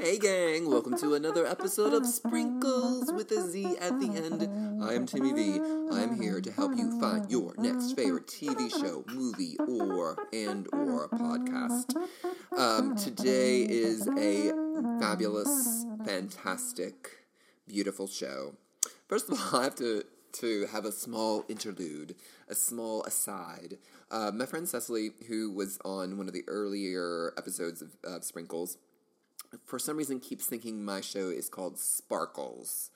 Hey gang, welcome to another episode of Sprinkles with a Z at the end. I'm Timmy V. I'm here to help you find your next favorite TV show, movie, or podcast. Today is a fabulous, fantastic, beautiful show. First of all, I have to have a small interlude, a small aside. My friend Cecily, who was on one of the earlier episodes of Sprinkles, for some reason keeps thinking my show is called Sparkles,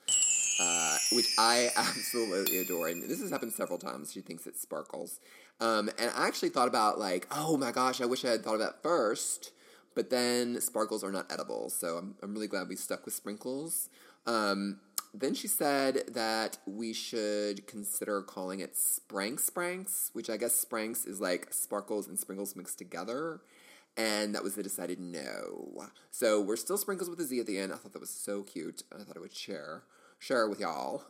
which I absolutely adore. And this has happened several times. She thinks it's Sparkles. And I actually thought about, like, oh my gosh, I wish I had thought of that first. But then Sparkles are not edible. So I'm really glad we stuck with Sprinkles. Then she said that we should consider calling it Spranks, which I guess Spranks is like Sparkles and Sprinkles mixed together. And that was the decided no. So we're still Sprinkles with a Z at the end. I thought that was so cute. I thought I would share with y'all.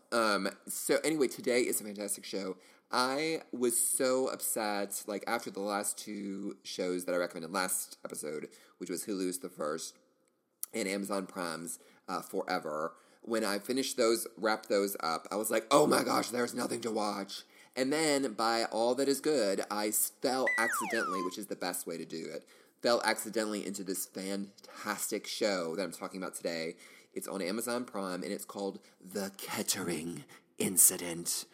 So anyway, today is a fantastic show. I was so upset, like, after the last two shows that I recommended last episode, which was Hulu's The First and Amazon Prime's Forever. When I finished those, wrapped those up, I was like, oh my gosh, there's nothing to watch. And then, by all that is good, I fell accidentally, which is the best way to do it, fell accidentally into this fantastic show that I'm talking about today. It's on Amazon Prime, and it's called The Kettering Incident.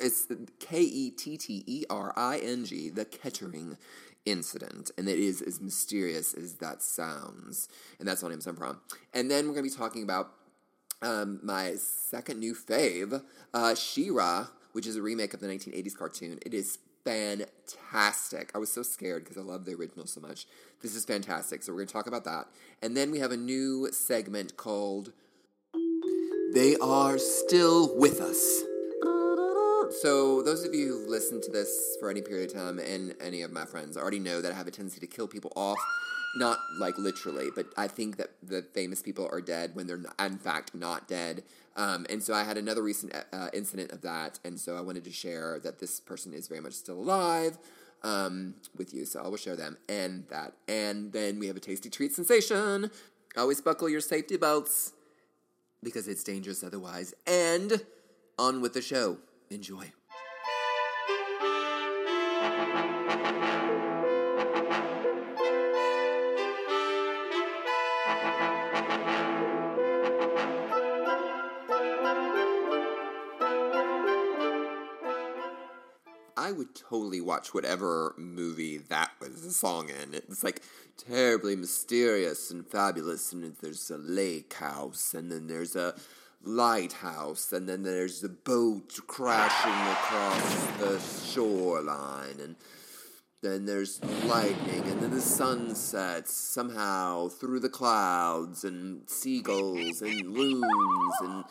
It's Kettering, The Kettering Incident, and it is as mysterious as that sounds, and that's on Amazon Prime. And then we're going to be talking about my second new fave, She-Ra, which is a remake of the 1980s cartoon. It is fantastic. I was so scared because I love the original so much. This is fantastic, so we're going to talk about that. And then we have a new segment called They Are Still With Us. So those of you who've listened to this for any period of time, and any of my friends, already know that I have a tendency to kill people off. Not, like, literally, but I think that the famous people are dead when they're, in fact, not dead. And so I had another recent incident of that, and so I wanted to share that this person is very much still alive with you. So I will share them and that. And then we have a tasty treat sensation. Always buckle your safety belts because it's dangerous otherwise. And on with the show. Enjoy. I would totally watch whatever movie that was a song in. It's like terribly mysterious and fabulous, and there's a lake house, and then there's a lighthouse, and then there's the boat crashing across the shoreline, and then there's lightning, and then the sun sets somehow through the clouds, and seagulls, and loons, and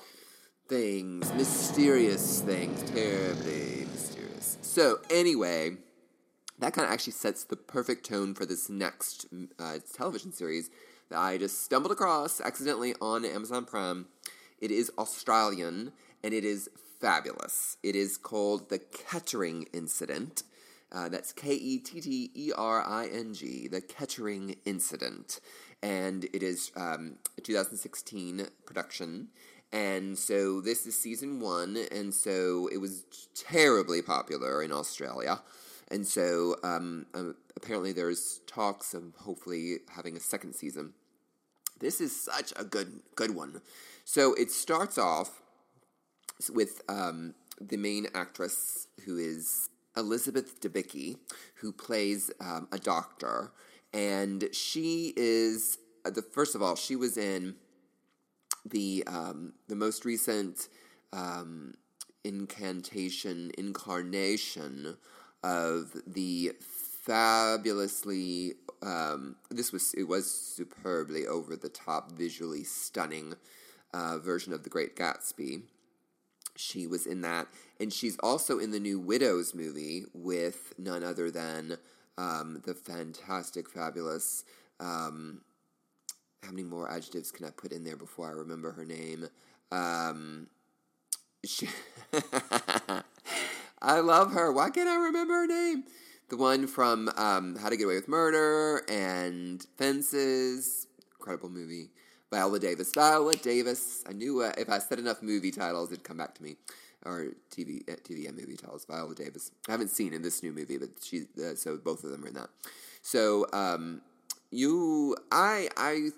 things, mysterious things, terribly mysterious. So, anyway, that kind of actually sets the perfect tone for this next television series that I just stumbled across accidentally on Amazon Prime. It is Australian, and it is fabulous. It is called The Kettering Incident. That's Kettering, The Kettering Incident. And it is a 2016 production. And so this is season 1, and so it was terribly popular in Australia. And so apparently there's talks of hopefully having a second season. This is such a good one. So it starts off with the main actress, who is Elizabeth Debicki, who plays a doctor. And she is, first of all, she was in the most recent incarnation of the fabulously it was superbly over the top, visually stunning version of The Great Gatsby. She was in that, and she's also in the new Widows movie with none other than the fantastic, fabulous. How many more adjectives can I put in there before I remember her name? I love her. Why can't I remember her name? The one from How to Get Away with Murder and Fences. Incredible movie. Viola Davis. I knew if I said enough movie titles, it'd come back to me. Or TV and movie titles. Viola Davis. I haven't seen in this new movie, but she. So both of them are in that. So I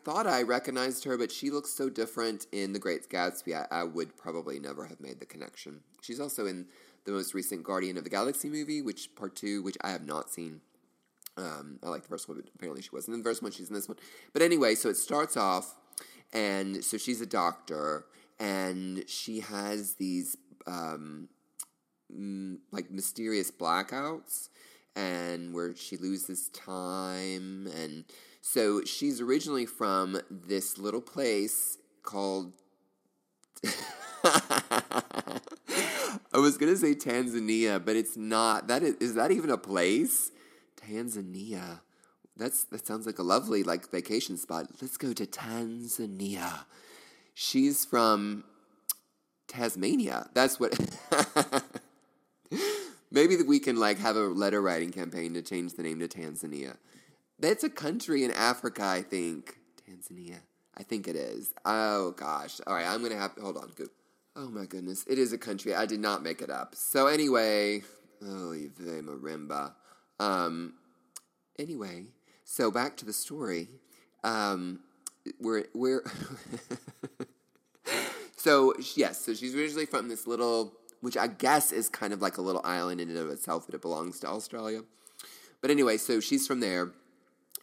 thought I recognized her, but she looks so different in The Great Gatsby. I would probably never have made the connection. She's also in the most recent Guardian of the Galaxy movie, which part 2, which I have not seen. I like the first one, but apparently she wasn't in the first one. She's in this one. But anyway, so it starts off, and so she's a doctor, and she has these like mysterious blackouts, and where she loses time. And so she's originally from this little place called... I was going to say Tanzania, but it's not. That is that even a place? Tanzania. That sounds like a lovely like vacation spot. Let's go to Tanzania. She's from Tasmania. That's what... Maybe we can like have a letter writing campaign to change the name to Tanzania. That's a country in Africa, I think. Tanzania. I think it is. Oh, gosh. All right, I'm going to have to... Hold on. Good. Oh, my goodness. It is a country. I did not make it up. So, anyway... Oy vey marimba. Anyway, so back to the story. We're... So she's originally from this little... which I guess is kind of like a little island in and of itself, but it belongs to Australia. But anyway, so she's from there.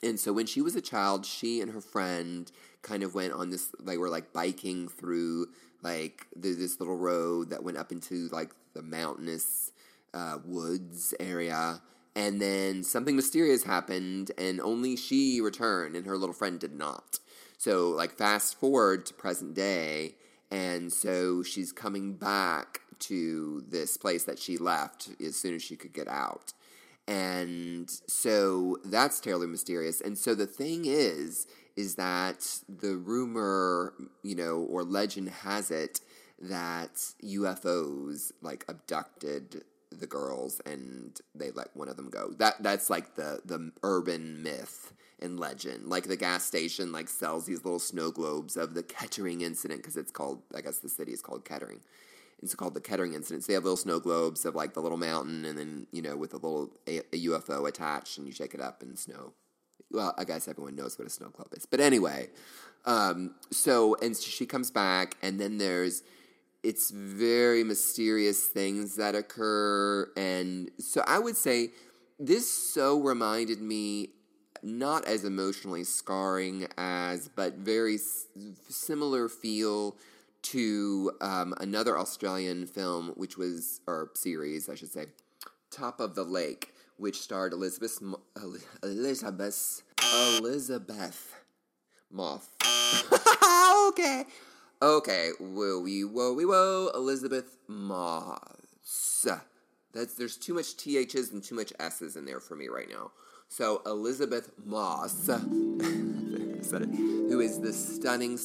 And so when she was a child, she and her friend kind of went on this, they were like biking through like this little road that went up into like the mountainous woods area. And then something mysterious happened, and only she returned and her little friend did not. So like fast forward to present day. And so she's coming back to this place that she left as soon as she could get out. And so that's terribly mysterious. And so the thing is that the rumor, you know, or legend has it that UFOs, like, abducted the girls and they let one of them go. That's like the urban myth and legend. Like, the gas station, like, sells these little snow globes of the Kettering Incident, because it's called, I guess the city is called Kettering. It's called the Kettering Incident. So they have little snow globes of, like, the little mountain, and then, you know, with a UFO attached, and you shake it up and snow. Well, I guess everyone knows what a snow globe is. But anyway, and she comes back, and then there's, it's very mysterious things that occur. And so I would say this so reminded me, not as emotionally scarring as, but very similar feel to another Australian film, which was, or series, I should say, Top of the Lake, which starred Elizabeth Moss. Okay, whoa, Elizabeth Moss. There's too much THs and too much S's in there for me right now. So, Elizabeth Moss, who is the stunning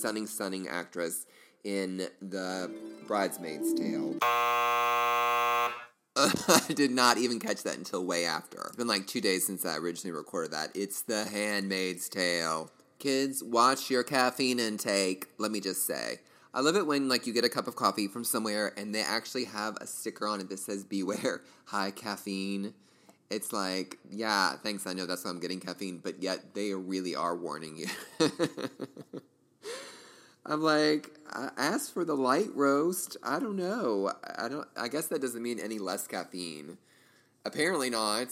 actress in The Bridesmaid's Tale. I did not even catch that until way after. It's been like 2 days since I originally recorded that. It's The Handmaid's Tale. Kids, watch your caffeine intake, let me just say. I love it when, like, you get a cup of coffee from somewhere and they actually have a sticker on it that says, beware, high caffeine. It's like, yeah, thanks, I know that's why I'm getting caffeine, but yet they really are warning you. I'm like, ask for the light roast. I don't know. I guess that doesn't mean any less caffeine. Apparently not.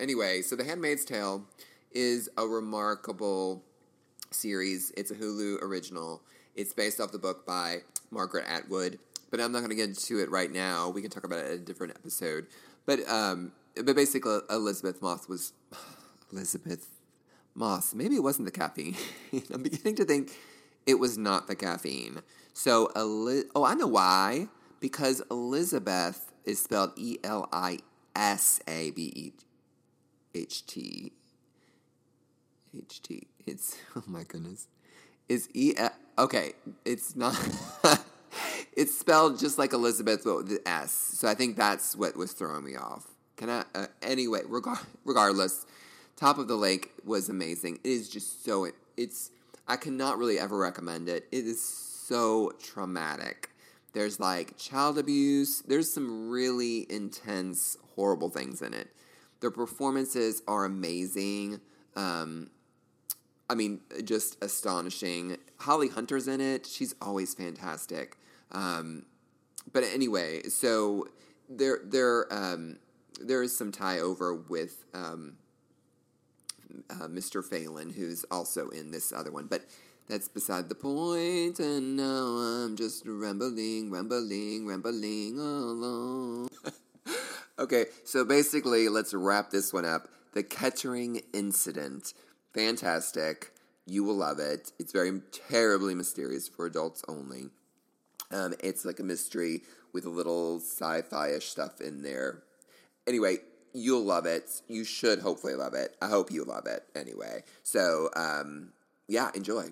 Anyway, so The Handmaid's Tale is a remarkable series. It's a Hulu original. It's based off the book by Margaret Atwood, but I'm not going to get into it right now. We can talk about it in a different episode. But basically, Elizabeth Moss. Maybe it wasn't the caffeine. I'm beginning to think it was not the caffeine. So, I know why. Because Elizabeth is spelled Elisabeht. It's, oh my goodness. It's okay, it's not. It's spelled just like Elizabeth, but with the S. So I think that's what was throwing me off. Can I? Anyway, regardless, Top of the Lake was amazing. It is just so... I cannot really ever recommend it. It is so traumatic. There's, like, child abuse. There's some really intense, horrible things in it. The performances are amazing. I mean, just astonishing. Holly Hunter's in it. She's always fantastic. But anyway, so there is some tie over with Mr. Phelan, who's also in this other one. But that's beside the point, and now I'm just rambling along. Okay, so basically, let's wrap this one up. The Kettering Incident. Fantastic. You will love it. It's very terribly mysterious for adults only. It's like a mystery with a little sci-fi-ish stuff in there. Anyway, you'll love it. You should hopefully love it. I hope you love it anyway. So, yeah, enjoy.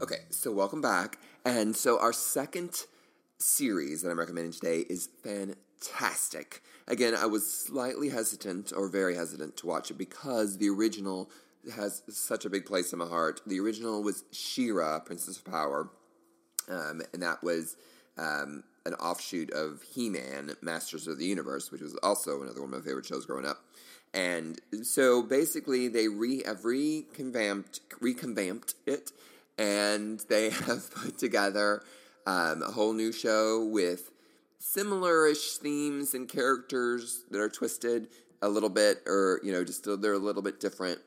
Okay, so welcome back. And so our second series that I'm recommending today is fantastic. Again, I was slightly hesitant or very hesitant to watch it because the original has such a big place in my heart. The original was She-Ra, Princess of Power, and that was an offshoot of He-Man, Masters of the Universe, which was also another one of my favorite shows growing up. And so basically they have reconvamped it, and they have put together a whole new show with similar-ish themes and characters that are twisted a little bit, or, you know, just they're a little bit different.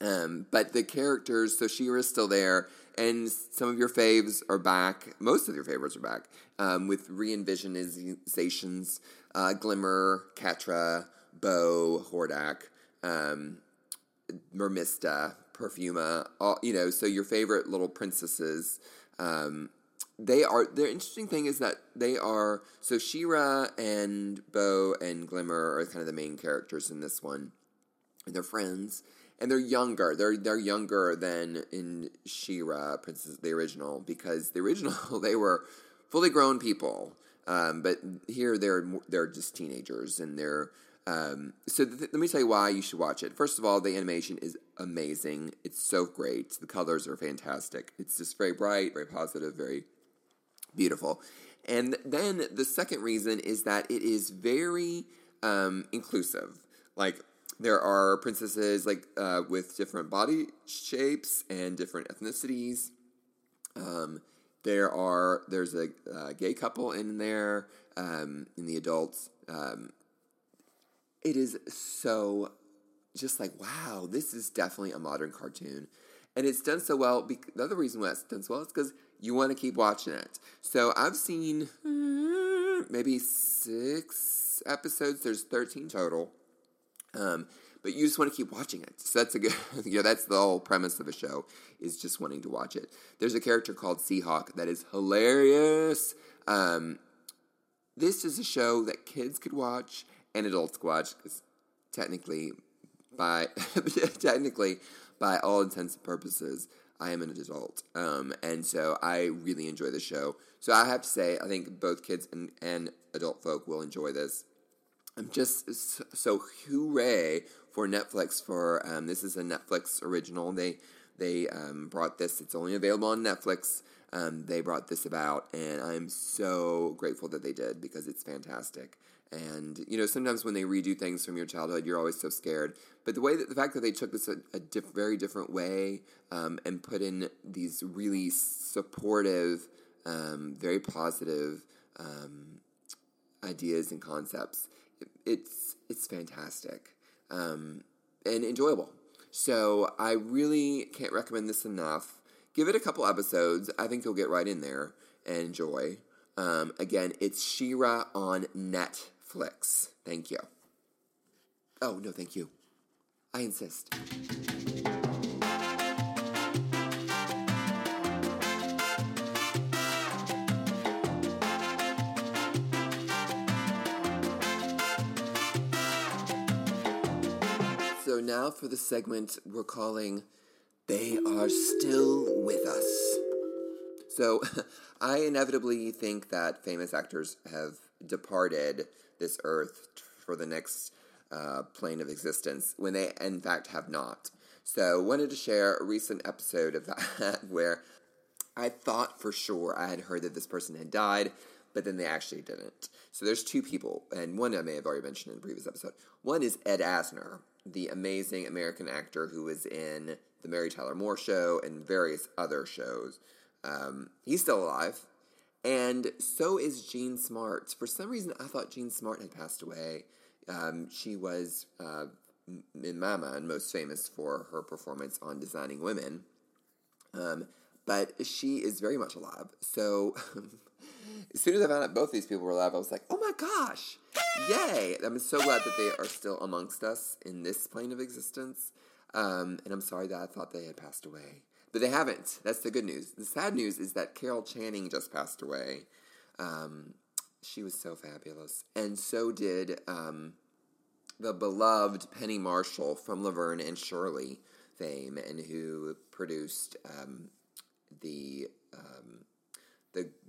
But the characters, so She-Ra's still there, and some of your faves are back. Most of your favorites are back, with re-envisionizations, Glimmer, Catra, Bo, Hordak, Mermista, Perfuma, all, you know, so your favorite little princesses, their interesting thing is that they are, so She-Ra and Bo and Glimmer are kind of the main characters in this one, and they're friends, and they're younger. They're younger than in She-Ra, Princess the original, because the original, they were fully grown people, but here they're just teenagers, and they're, let me tell you why you should watch it. First of all, the animation is amazing. It's so great. The colors are fantastic. It's just very bright, very positive, very beautiful. And then the second reason is that it is very inclusive. Like, there are princesses like with different body shapes and different ethnicities. There's a gay couple in there, in the adults. It is so just like, wow, this is definitely a modern cartoon. And it's done so well. The other reason why it's done so well is because you want to keep watching it. So I've seen maybe 6 episodes. There's 13 total. But you just want to keep watching it. So that's a good, you know, that's the whole premise of a show, is just wanting to watch it. There's a character called Seahawk that is hilarious. This is a show that kids could watch and adults could watch, because technically, by all intents and purposes, I am an adult. And so I really enjoy the show. So I have to say, I think both kids and adult folk will enjoy this. I'm just so hooray for Netflix for, this is a Netflix original. They brought this, it's only available on Netflix. They brought this about, and I'm so grateful that they did, because it's fantastic. And, you know, sometimes when they redo things from your childhood, you're always so scared. But the fact that they took this very different way and put in these really supportive, very positive ideas and concepts, it's fantastic and enjoyable. So I really can't recommend this enough. Give it a couple episodes. I think you'll get right in there and enjoy. Again, it's She-Ra on Netflix. Thank you. Oh, no, thank you. I insist. So now for the segment we're calling They Are Still With Us. So I inevitably think that famous actors have departed this earth for the next plane of existence when they, in fact, have not. So wanted to share a recent episode of that where I thought for sure I had heard that this person had died, but then they actually didn't. So there's two people, and one I may have already mentioned in a previous episode. One is Ed Asner, the amazing American actor who was in The Mary Tyler Moore Show and various other shows. He's still alive. And so is Jean Smart. For some reason, I thought Jean Smart had passed away. She was in Mama and most famous for her performance on Designing Women. But she is very much alive. So as soon as I found out both these people were alive, I was like, oh my gosh, yay. I'm so glad that they are still amongst us in this plane of existence. And I'm sorry that I thought they had passed away. But they haven't. That's the good news. The sad news is that Carol Channing just passed away. She was so fabulous. And so did the beloved Penny Marshall from Laverne and Shirley fame, and who produced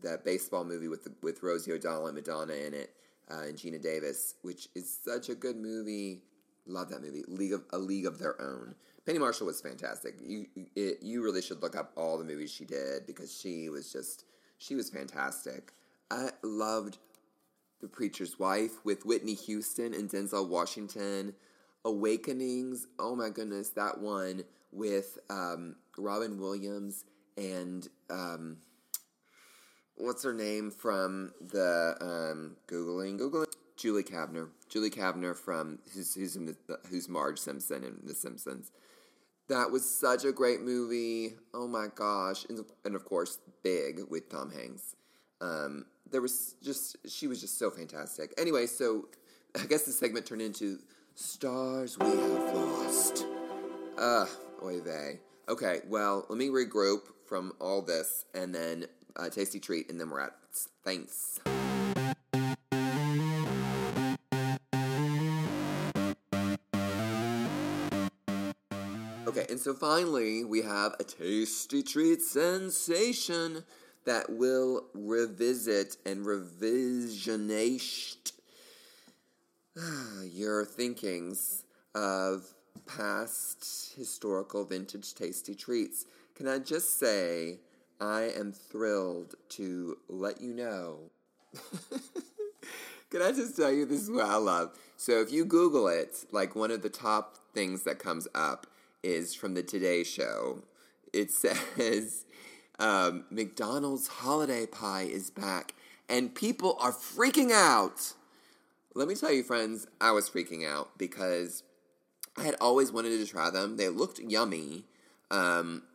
that baseball movie with Rosie O'Donnell and Madonna in it, and Gina Davis, which is such a good movie. Love that movie, A League of Their Own. Penny Marshall was fantastic. You really should look up all the movies she did, because she was fantastic. I loved The Preacher's Wife with Whitney Houston and Denzel Washington. Awakenings, oh my goodness, that one with Robin Williams and what's her name from the Googling Julie Kavner. Julie Kavner from who's Marge Simpson in The Simpsons. That was such a great movie. Oh my gosh, and of course Big with Tom Hanks. She was just so fantastic. Anyway, so I guess the segment turned into Stars We Have Lost. Oy vey. Okay, well, let me regroup from all this, and then a tasty treat, and then we're out. Thanks. Okay, and so finally, we have a tasty treat sensation that will revisit and revisionate your thinkings of past historical vintage tasty treats. Can I just say, I am thrilled to let you know. Can I just tell you, this is what I love. So if you Google it, like, one of the top things that comes up is from the Today Show. It says, McDonald's holiday pie is back, and people are freaking out. Let me tell you, friends, I was freaking out because I had always wanted to try them. They looked yummy.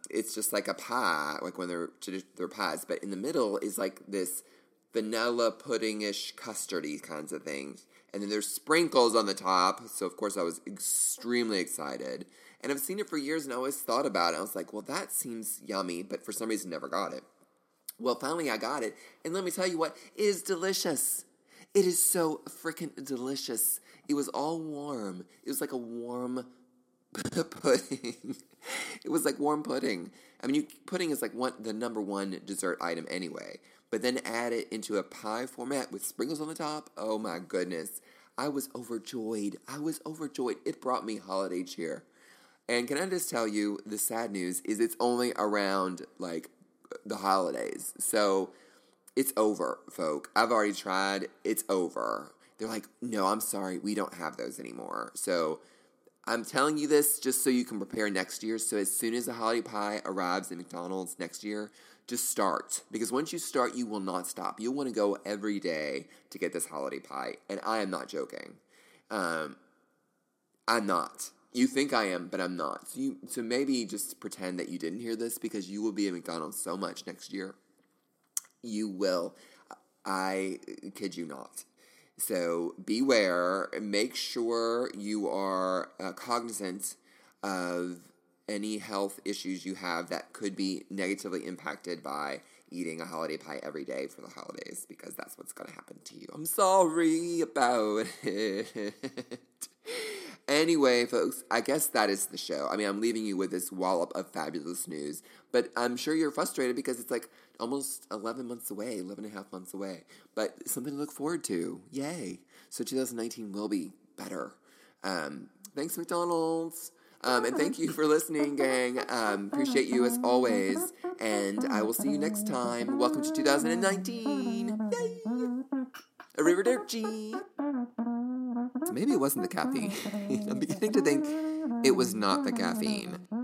It's just like a pie, like when they're pies, but in the middle is like this vanilla pudding-ish custardy kinds of things. And then there's sprinkles on the top, so of course I was extremely excited. And I've seen it for years and I always thought about it. I was like, well, that seems yummy, but for some reason never got it. Well, finally I got it, and let me tell you what, it is delicious. It is so freaking delicious. It was all warm. It was like a warm pudding. It was like warm pudding. I mean, pudding is like the number one dessert item anyway. But then add it into a pie format with sprinkles on the top. Oh my goodness. I was overjoyed. It brought me holiday cheer. And can I just tell you, the sad news is it's only around, like, the holidays. So it's over, folk. I've already tried. It's over. They're like, no, I'm sorry, we don't have those anymore. So I'm telling you this just so you can prepare next year. So as soon as the holiday pie arrives at McDonald's next year, just start. Because once you start, you will not stop. You'll want to go every day to get this holiday pie. And I am not joking. I'm not. You think I am, but I'm not. So maybe just pretend that you didn't hear this, because you will be at McDonald's so much next year. You will. I kid you not. So beware. Make sure you are cognizant of any health issues you have that could be negatively impacted by eating a holiday pie every day for the holidays, because that's what's going to happen to you. I'm sorry about it. Anyway, folks, I guess that is the show. I mean, I'm leaving you with this wallop of fabulous news, but I'm sure you're frustrated because it's like almost 11 months away, 11 and a half months away, but something to look forward to. Yay. So 2019 will be better. Thanks, McDonald's. And thank you for listening, gang. Appreciate you as always. And I will see you next time. Welcome to 2019. Yay! Arrivederci. Maybe it wasn't the caffeine. I'm beginning to think it was not the caffeine.